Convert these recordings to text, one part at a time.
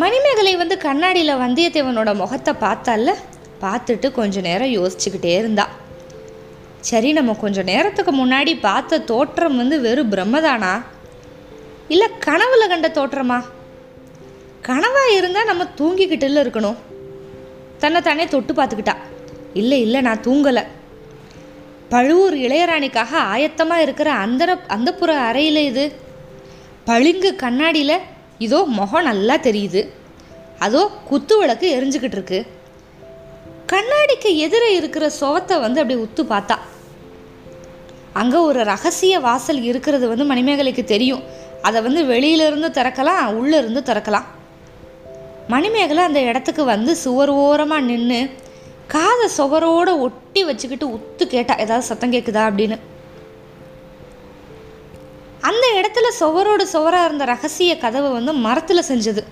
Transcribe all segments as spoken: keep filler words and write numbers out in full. மணிமேகலை வந்து கண்ணாடியில் வந்தியத்தேவனோட முகத்தை பார்த்தால பார்த்துட்டு கொஞ்சம் நேரம் யோசிச்சுக்கிட்டே இருந்தா. சரி, நம்ம கொஞ்சம் நேரத்துக்கு முன்னாடி பார்த்த தோற்றம் வந்து வெறும் பிரம்மதானா, இல்லை கனவுல கண்ட தோற்றமா? கனவாக இருந்தால் நம்ம தூங்கிக்கிட்டுல இருக்கணும். தன்னை தானே தொட்டு பார்த்துக்கிட்டா, இல்லை இல்லை நான் தூங்கலை, பழுவூர் இளையராணிக்காக ஆயத்தமாக இருக்கிற அந்தர அந்தப்புற அறையில் இது, பளிங்கு கண்ணாடியில் இதோ முகம் நல்லா தெரியுது, அதோ குத்து விளக்கு எரிஞ்சுக்கிட்டு இருக்கு. கண்ணாடிக்கு எதிரே இருக்கிற சுவத்தை வந்து அப்படி உத்து பார்த்தா அங்கே ஒரு ரகசிய வாசல் இருக்கிறது வந்து மணிமேகலைக்கு தெரியும். அதை வந்து வெளியிலிருந்து திறக்கலாம், உள்ளிருந்து திறக்கலாம். மணிமேகலை அந்த இடத்துக்கு வந்து சுவர் ஓரமாக நின்று காதை சுவரோடு ஒட்டி வச்சுக்கிட்டு உத்து கேட்டா, ஏதாவது சத்தம் கேட்குதா அப்படின்னு. அந்த இடத்துல சுவரோடு சுவராக இருந்த ரகசிய கதவை வந்து மரத்தில் செஞ்சது.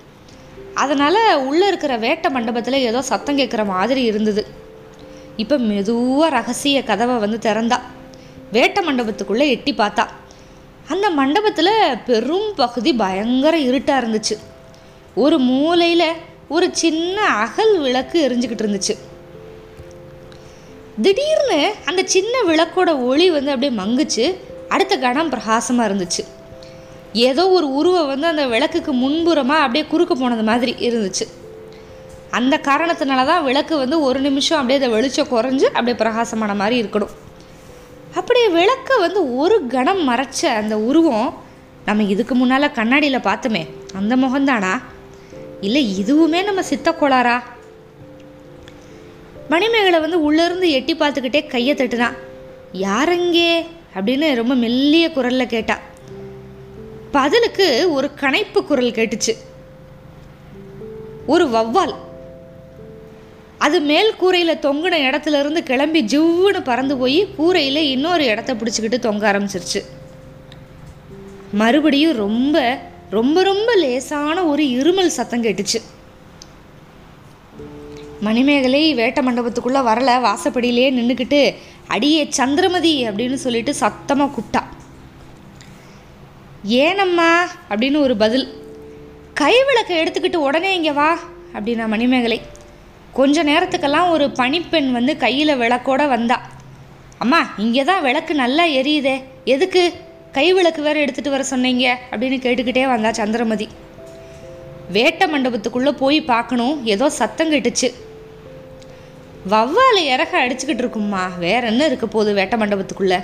அதனால் உள்ளே இருக்கிற வேட்டை மண்டபத்தில் ஏதோ சத்தம் கேட்குற மாதிரி இருந்தது. இப்போ மெதுவாக ரகசிய கதவை வந்து திறந்தா, வேட்டை மண்டபத்துக்குள்ளே எட்டி பார்த்தா. அந்த மண்டபத்தில் பெரும் பகுதி பயங்கர இருட்டாக இருந்துச்சு. ஒரு மூலையில் ஒரு சின்ன அகல் விளக்கு எரிஞ்சுக்கிட்டு இருந்துச்சு. திடீர்னு அந்த சின்ன விளக்கோட ஒளி வந்து அப்படியே மங்குச்சு. அடுத்த கணம் பிரகாசமாக இருந்துச்சு. ஏதோ ஒரு உருவம் வந்து அந்த விளக்குக்கு முன்புறமாக அப்படியே குறுக்க போனது மாதிரி இருந்துச்சு. அந்த காரணத்தினால தான் விளக்கு வந்து ஒரு நிமிஷம் அப்படியே அதை வெளிச்சம் குறைஞ்சு அப்படியே பிரகாசமான மாதிரி இருக்கணும். அப்படியே விளக்கை வந்து ஒரு கணம் மறைச்ச அந்த உருவம் நம்ம இதுக்கு முன்னால் கண்ணாடியில் பார்த்தோமே அந்த முகம்தானா, இல்லை இதுவுமே நம்ம சித்தக்கோளாரா? மணிமேகலை வந்து உள்ளேருந்து எட்டி பார்த்துக்கிட்டே கையை தட்டுனா. யாரெங்கே அப்படின்னு ரொம்ப மெல்லிய குரலில் கேட்டா. பதிலுக்கு ஒரு கனைப்பு குரல் கேட்டுச்சு. ஒரு வௌவால் அது மேல் கூரையில் தொங்குன இடத்துல இருந்து கிளம்பி ஜிவ்வுன்னு பறந்து போய் கூரையில் இன்னொரு இடத்த பிடிச்சிக்கிட்டு தொங்க ஆரம்பிச்சிருச்சு. மறுபடியும் ரொம்ப ரொம்ப ரொம்ப லேசான ஒரு இருமல் சத்தம் கேட்டுச்சு. மணிமேகலை வேட்ட மண்டபத்துக்குள்ளே வரலை, வாசப்படியிலே நின்றுக்கிட்டு அடியே சந்திரமதி அப்படின்னு சொல்லிட்டு சத்தமாக கூப்பிட்டா. ஏனம்மா அப்படின்னு ஒரு பதில். கை விளக்கை எடுத்துக்கிட்டு உடனே இங்கே வா அப்படின்னா மணிமேகலை. கொஞ்ச நேரத்துக்கெல்லாம் ஒரு பணிப்பெண் வந்து கையில் விளக்கோட வந்தா. அம்மா, இங்கே தான் விளக்கு நல்லா எரியுதே, எதுக்கு கை விளக்கு வேறு எடுத்துகிட்டு வர சொன்னீங்க அப்படின்னு கேட்டுக்கிட்டே வந்தா சந்திரமதி. வேட்ட மண்டபத்துக்குள்ளே போய் பார்க்கணும், ஏதோ சத்தம் கேட்டுச்சு. வௌவால் இறக அடிச்சுக்கிட்டு இருக்கும்மா, வேற என்ன இருக்க போகுது வேட்ட மண்டபத்துக்குள்ள?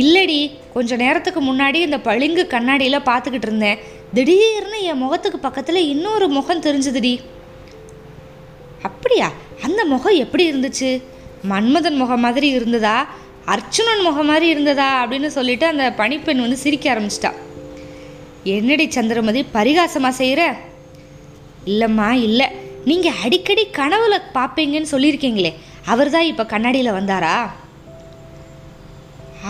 இல்லடி, கொஞ்ச நேரத்துக்கு முன்னாடி இந்த பளிங்கு கண்ணாடியில் பார்த்துக்கிட்டு இருந்தேன், திடீர்னு என் முகத்துக்கு பக்கத்தில் இன்னொரு முகம் தெரிஞ்சுதுடி. அப்படியா? அந்த முகம் எப்படி இருந்துச்சு? மன்மதன் முகம் மாதிரி இருந்ததா, அர்ச்சுனன் முகம் மாதிரி இருந்ததா அப்படின்னு சொல்லிட்டு அந்த பணிப்பெண் வந்து சிரிக்க ஆரம்பிச்சிட்டா. என்னடி சந்திரமதி பரிகாசமாக செய்கிற? இல்லைம்மா இல்லை, நீங்கள் அடிக்கடி கனவுல பார்ப்பீங்கன்னு சொல்லியிருக்கீங்களே, அவர் தான் இப்போ கண்ணாடியில் வந்தாரா?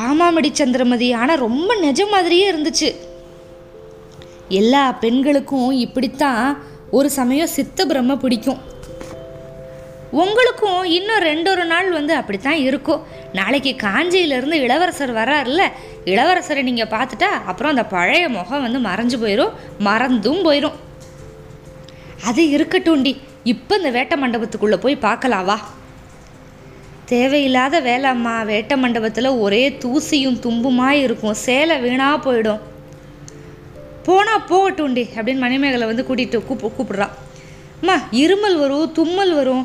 ஆமாமடி சந்திரமதி, ஆனால் ரொம்ப நிஜம் மாதிரியே இருந்துச்சு. எல்லா பெண்களுக்கும் இப்படித்தான் ஒரு சமயம் சித்த பிரம்ம பிடிக்கும். உங்களுக்கும் இன்னும் ரெண்டொரு நாள் வந்து அப்படித்தான் இருக்கும். நாளைக்கு காஞ்சியிலேருந்து இளவரசர் வரார்ல, இளவரசரை நீங்கள் பார்த்துட்டா அப்புறம் அந்த பழைய முகம் வந்து மறைஞ்சு போயிடும், மறந்தும் போயிடும். அது இருக்கட்டும்டி, இப்போ இந்த வேட்ட மண்டபத்துக்குள்ளே போய் பார்க்கலாவா? தேவையில்லாத வேலைம்மா, வேட்ட மண்டபத்தில் ஒரே தூசியும் தும்புமாக இருக்கும், சேலை வீணாக போயிடும். போனால் போகட்டும்டி அப்படின்னு மணிமேகலை வந்து கூட்டிகிட்டு கூப்பு கூப்பிடுறான். அம்மா, இருமல் வரும், தும்மல் வரும்,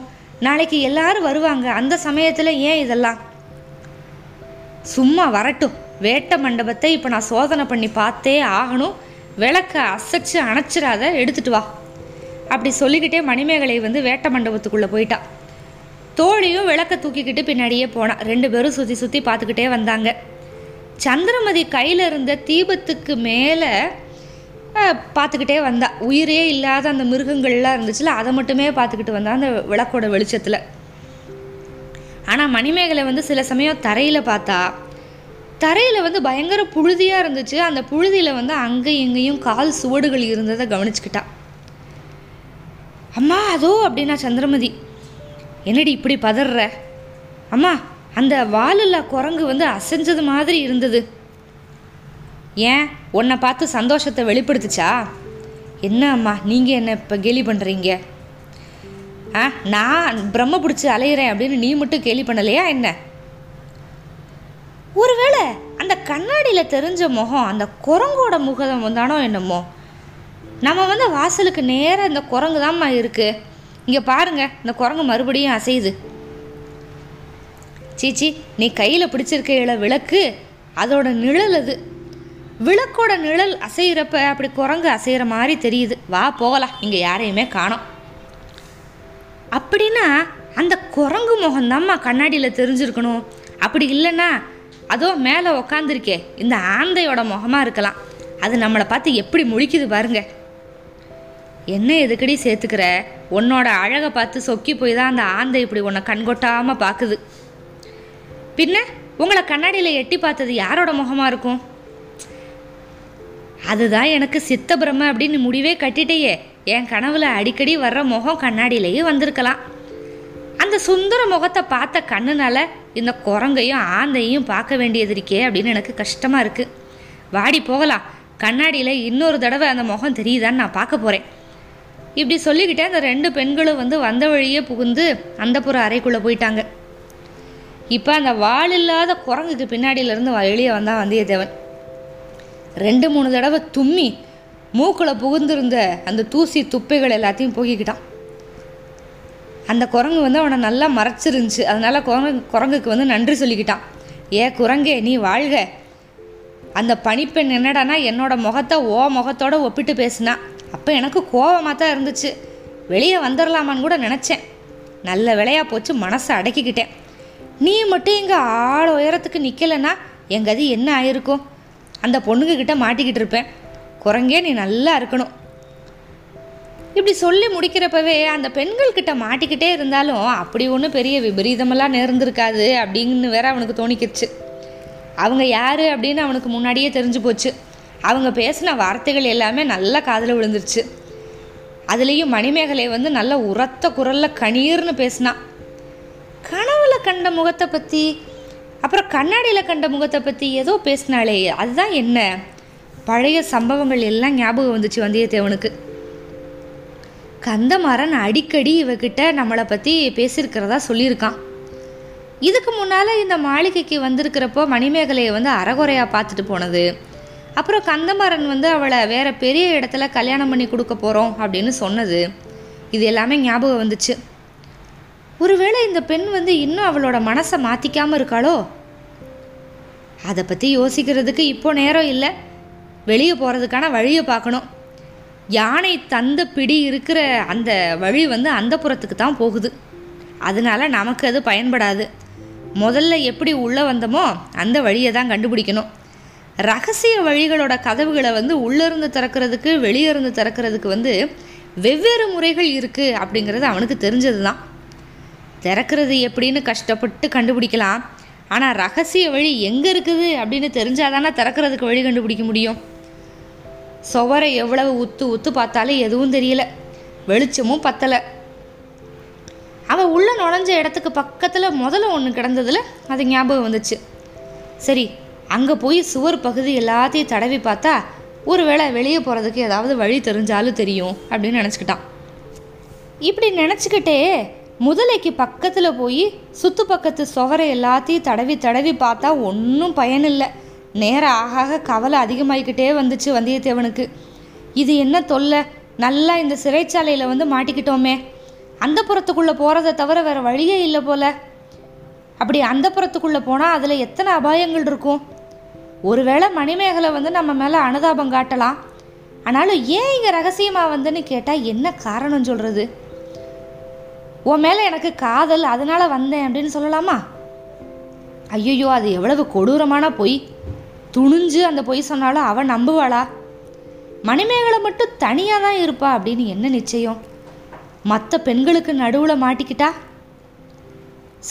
நாளைக்கு எல்லாரும் வருவாங்க, அந்த சமயத்தில் ஏன் இதெல்லாம்? சும்மா வரட்டும், வேட்ட மண்டபத்தை இப்போ நான் சோதனை பண்ணி பார்த்தே ஆகணும், விளக்கை அசைச்சு அணைச்சிடாத, எடுத்துகிட்டு வா அப்படி சொல்லிக்கிட்டே மணிமேகலை வந்து வேட்ட மண்டபத்துக்குள்ளே போயிட்டா. தோழியும் விளக்க தூக்கிக்கிட்டு பின்னாடியே போனா. ரெண்டு பேரும் சுற்றி சுற்றி பார்த்துக்கிட்டே வந்தாங்க. சந்திரமதி கையில் இருந்த தீபத்துக்கு மேலே பார்த்துக்கிட்டே வந்தா. உயிரே இல்லாத அந்த மிருகங்கள்லாம் இருந்துச்சுல, அதை மட்டுமே பார்த்துக்கிட்டு வந்தா அந்த விளக்கோட வெளிச்சத்தில். ஆனால் மணிமேகலை வந்து சில சமயம் தரையில் பார்த்தா, தரையில் வந்து பயங்கர புழுதியாக இருந்துச்சு. அந்த புழுதியில் வந்து அங்கே இங்கேயும் கால் சுவடுகள் இருந்ததை கவனிச்சுக்கிட்டா. அம்மா அதோ அப்படின்னா சந்திரமதி. என்னடி இப்படி பதற? அம்மா அந்த வாலில்லா குரங்கு வந்து அசைஞ்சது மாதிரி இருந்தது, ஏன் உன்னை பார்த்து சந்தோஷத்தை வெளிப்படுத்துச்சா? என்ன அம்மா நீங்கள் என்ன இப்போ கேலி பண்ணுறீங்க? ஆ நான் பிரம்ம பிடிச்சி அலையிறேன் அப்படின்னு நீ மட்டும் கேலி பண்ணலையா என்ன? ஒருவேளை அந்த கண்ணாடியில் தெரிஞ்ச முகம் அந்த குரங்கோட முகம் வந்தானோ என்னமோ. நம்ம வந்து வாசலுக்கு நேராக இந்த குரங்கு தான்மா இருக்குது, இங்கே பாருங்கள் இந்த குரங்கு மறுபடியும் அசையுது. சீச்சி, நீ கையில் பிடிச்சிருக்கையில விளக்கு, அதோட நிழல் அது. விளக்கோட நிழல் அசைகிறப்ப அப்படி குரங்கு அசைகிற மாதிரி தெரியுது. வா போகலாம், இங்கே யாரையுமே காணோம் அப்படின்னா அந்த குரங்கு முகம்தாம்மா கண்ணாடியில் தெரிஞ்சிருக்கணும். அப்படி இல்லைன்னா அதோ மேலே உக்காந்துருக்கே இந்த ஆந்தையோட முகமாக இருக்கலாம். அது நம்மளை பார்த்து எப்படி முழிக்குது பாருங்க. என்ன எதுக்கடி சேர்த்துக்கிற? உன்னோட அழகை பார்த்து சொக்கி போய் தான் அந்த ஆந்தை இப்படி உன்னை கண்கொட்டாமல் பார்க்குது. பின்ன உங்களை கண்ணாடியில் எட்டி பார்த்தது யாரோட முகமாக இருக்கும்? அதுதான் எனக்கு சித்த பிரம்மை அப்படின்னு முடிவே கட்டிட்டேயே. என் கனவுல அடிக்கடி வர்ற முகம் கண்ணாடியிலேயே வந்திருக்கலாம். அந்த சுந்தர முகத்தை பார்த்த கண்ணுனால இந்த குரங்கையும் ஆந்தையும் பார்க்க வேண்டியது இருக்கே அப்படின்னு எனக்கு கஷ்டமாக இருக்குது. வாடி போகலாம், கண்ணாடியில் இன்னொரு தடவை அந்த முகம் தெரியுதான்னு நான் பார்க்க போகிறேன். இப்படி சொல்லிக்கிட்டே அந்த ரெண்டு பெண்களும் வந்து வந்த வழியே புகுந்து அந்த புற அறைக்குள்ளே போயிட்டாங்க. இப்போ அந்த வால் இல்லாத குரங்குக்கு பின்னாடியிலேருந்து வெளியே வந்தான் வந்தியத்தேவன். ரெண்டு மூணு தடவை தும்மி மூக்கில் புகுந்திருந்த அந்த தூசி துப்பைகள் எல்லாத்தையும் போக்கிக்கிட்டான். அந்த குரங்கு வந்து அவனை நல்லா மறைச்சிருந்துச்சு, அதனால் குரங்கு குரங்குக்கு வந்து நன்றி சொல்லிக்கிட்டான். ஏ குரங்கே நீ வாழ்க, அந்த பனிப்பெண் என்னடானா என்னோடய முகத்தை ஓ முகத்தோடு ஒப்பிட்டு பேசினா. அப்போ எனக்கு கோபமாக தான் இருந்துச்சு, வெளியே வந்துடலாமான்னு கூட நினச்சேன். நல்ல விலையாக போச்சு, மனசை அடக்கிக்கிட்டேன். நீ மட்டும் எங்கள் ஆழ உயரத்துக்கு நிற்கலைன்னா எங்கள் அது என்ன ஆயிருக்கும்? அந்த பொண்ணுங்கக்கிட்ட மாட்டிக்கிட்டு இருப்பேன். குரங்கே நீ நல்லா இருக்கணும். இப்படி சொல்லி முடிக்கிறப்பவே அந்த பெண்கள்கிட்ட மாட்டிக்கிட்டே இருந்தாலும் அப்படி ஒன்றும் பெரிய விபரீதமெல்லாம் நேர்ந்திருக்காது அப்படின்னு வேற அவனுக்கு தோணிக்கிடுச்சு. அவங்க யார் அப்படின்னு அவனுக்கு முன்னாடியே தெரிஞ்சு போச்சு. அவங்க பேசின வார்த்தைகள் எல்லாமே நல்லா காதில் விழுந்துருச்சு. அதுலேயும் மணிமேகலை வந்து நல்ல உரத்த குரலில் கணீர்னு பேசினான். கனவுல கண்ட முகத்தை பற்றி, அப்புறம் கண்ணாடியில் கண்ட முகத்தை பற்றி ஏதோ பேசினாலே, அதுதான் என்ன பழைய சம்பவங்கள் எல்லாம் ஞாபகம் வந்துச்சு வந்தியத்தேவனுக்கு. கந்தமாறன் அடிக்கடி இவகிட்ட நம்மளை பற்றி பேசியிருக்கிறதா சொல்லியிருக்கான். இதுக்கு முன்னால் இந்த மாளிகைக்கு வந்திருக்கிறப்போ மணிமேகலையை வந்து அறகுறையாக பார்த்துட்டு போனது, அப்புறம் கந்தமாறன் வந்து அவளை வேறு பெரிய இடத்துல கல்யாணம் பண்ணி கொடுக்க போகிறோம் அப்படின்னு சொன்னது, இது எல்லாமே ஞாபகம் வந்துச்சு. ஒருவேளை இந்த பெண் வந்து இன்னும் அவளோட மனசை மாற்றிக்காமல் இருக்காளோ? அதை பற்றி யோசிக்கிறதுக்கு இப்போ நேரம் இல்லை, வெளியே போகிறதுக்கான வழியை பார்க்கணும். யானை தந்த பிடி இருக்கிற அந்த வழி வந்து அந்த புறத்துக்கு தான் போகுது, அதனால நமக்கு அது பயன்படாது. முதல்ல எப்படி உள்ளே வந்தோமோ அந்த வழியை தான் கண்டுபிடிக்கணும். ரகசிய வழிகளோட கதவுகளை வந்து உள்ளேருந்து திறக்கிறதுக்கு வெளியேருந்து திறக்கிறதுக்கு வந்து வெவ்வேறு முறைகள் இருக்குது அப்படிங்கிறது அவனுக்கு தெரிஞ்சது தான். திறக்கிறது எப்படின்னு கஷ்டப்பட்டு கண்டுபிடிக்கலாம், ஆனால் ரகசிய வழி எங்கே இருக்குது அப்படின்னு தெரிஞ்சாதானே திறக்கிறதுக்கு வழி கண்டுபிடிக்க முடியும். சுவரை எவ்வளவு உத்து உத்து பார்த்தாலும் எதுவும் தெரியல, வெளிச்சமும் பத்தலை. அவள் உள்ள நுழைஞ்ச இடத்துக்கு பக்கத்தில் முதல்ல ஒன்று கிடந்ததில் அது ஞாபகம் வந்துச்சு. சரி அங்கே போய் சுவர் பகுதி எல்லாத்தையும் தடவி பார்த்தா ஒரு வேளை வெளியே போகிறதுக்கு ஏதாவது வழி தெரிஞ்சாலும் தெரியும் அப்படின்னு நினச்சிக்கிட்டான். இப்படி நினச்சிக்கிட்டே முதலைக்கு பக்கத்தில் போய் சுற்று பக்கத்து சுவரை எல்லாத்தையும் தடவி தடவி பார்த்தா ஒன்றும் பயனில்லை. நேரம் ஆக ஆக கவலை அதிகமாகிக்கிட்டே வந்துச்சு வந்தியத்தேவனுக்கு. இது என்ன தொல்லை, நல்லா இந்த சிறைச்சாலையில் வந்து மாட்டிக்கிட்டோமே, அந்த புறத்துக்குள்ளே போகிறத தவிர வேறு வழியே இல்லை போல. அப்படி அந்த புறத்துக்குள்ளே போனால் அதில் எத்தனை அபாயங்கள் இருக்கும்? ஒருவேளை மணிமேகலை வந்து நம்ம மேலே அனுதாபம் காட்டலாம், ஆனாலும் ஏன் இங்கே ரகசியமாக வந்துன்னு கேட்டால் என்ன காரணம் சொல்கிறது? உன் மேலே எனக்கு காதல் அதனால் வந்தேன் அப்படின்னு சொல்லலாமா? ஐயோ அது எவ்வளவு கொடூரமான பொய்! துணிஞ்சு அந்த பொய் சொன்னாலும் அவன் நம்புவாளா? மணிமேகலை மட்டும் தனியாக தான் இருப்பா அப்படின்னு என்ன நிச்சயம்? மற்ற பெண்களுக்கு நடுவில் மாட்டிக்கிட்டா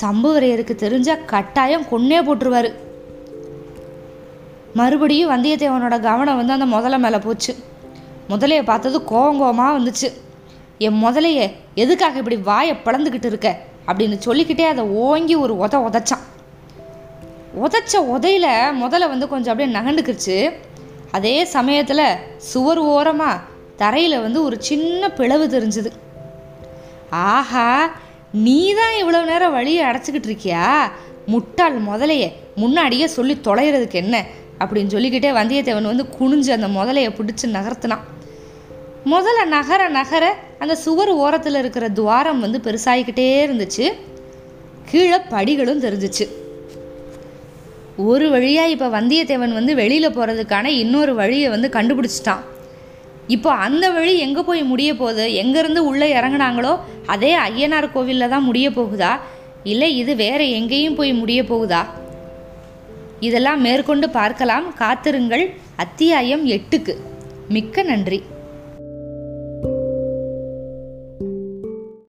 சம்புவரையருக்கு தெரிஞ்சா கட்டாயம் கொன்னே போட்டுருவாரு. மறுபடியும் வந்தியத்தேவனோட கவனம் வந்து அந்த முதல மேலே போச்சு. முதலையை பார்த்தது கோவம் கோவமாக வந்துச்சு. என் முதலையே, எதுக்காக இப்படி வாயை பிளந்துக்கிட்டு இருக்க அப்படின்னு சொல்லிக்கிட்டே அதை ஓங்கி ஒரு உத உதச்சான். உதச்ச உதையில முதலை வந்து கொஞ்சம் அப்படியே நகண்டுக்கிடுச்சு. அதே சமயத்தில் சுவர் ஓரமாக தரையில் வந்து ஒரு சின்ன பிளவு தெரிஞ்சுது. ஆஹா, நீ தான் இவ்வளோ நேரம் வழியை அடைச்சிக்கிட்டு இருக்கியா முட்டாள் முதலையே, முன்னாடியே சொல்லி தொலைகிறதுக்கு என்ன அப்படின்னு சொல்லிக்கிட்டே வந்தியத்தேவன் வந்து குனிஞ்சு அந்த முதலையை பிடிச்சி நகர்த்தினான். முதல்ல நகர நகர அந்த சுவர் ஓரத்தில் இருக்கிற துவாரம் வந்து பெருசாகிக்கிட்டே இருந்துச்சு. கீழே படிகளும் தெரிஞ்சிச்சு. ஒரு வழியாக இப்போ வந்தியத்தேவன் வந்து வெளியில் போகிறதுக்கான இன்னொரு வழியை வந்து கண்டுபிடிச்சிட்டான். இப்போ அந்த வழி எங்கே போய் முடிய போகுது? எங்கேருந்து உள்ளே இறங்கினாங்களோ அதே ஐயனார் கோவிலில் தான் முடிய போகுதா, இல்லை இது வேறு எங்கேயும் போய் முடிய போகுதா? இதெல்லாம் மேற்கொண்டு பார்க்கலாம். காத்திருங்கள் அத்தியாயம் எட்டுக்கு. மிக்க நன்றி.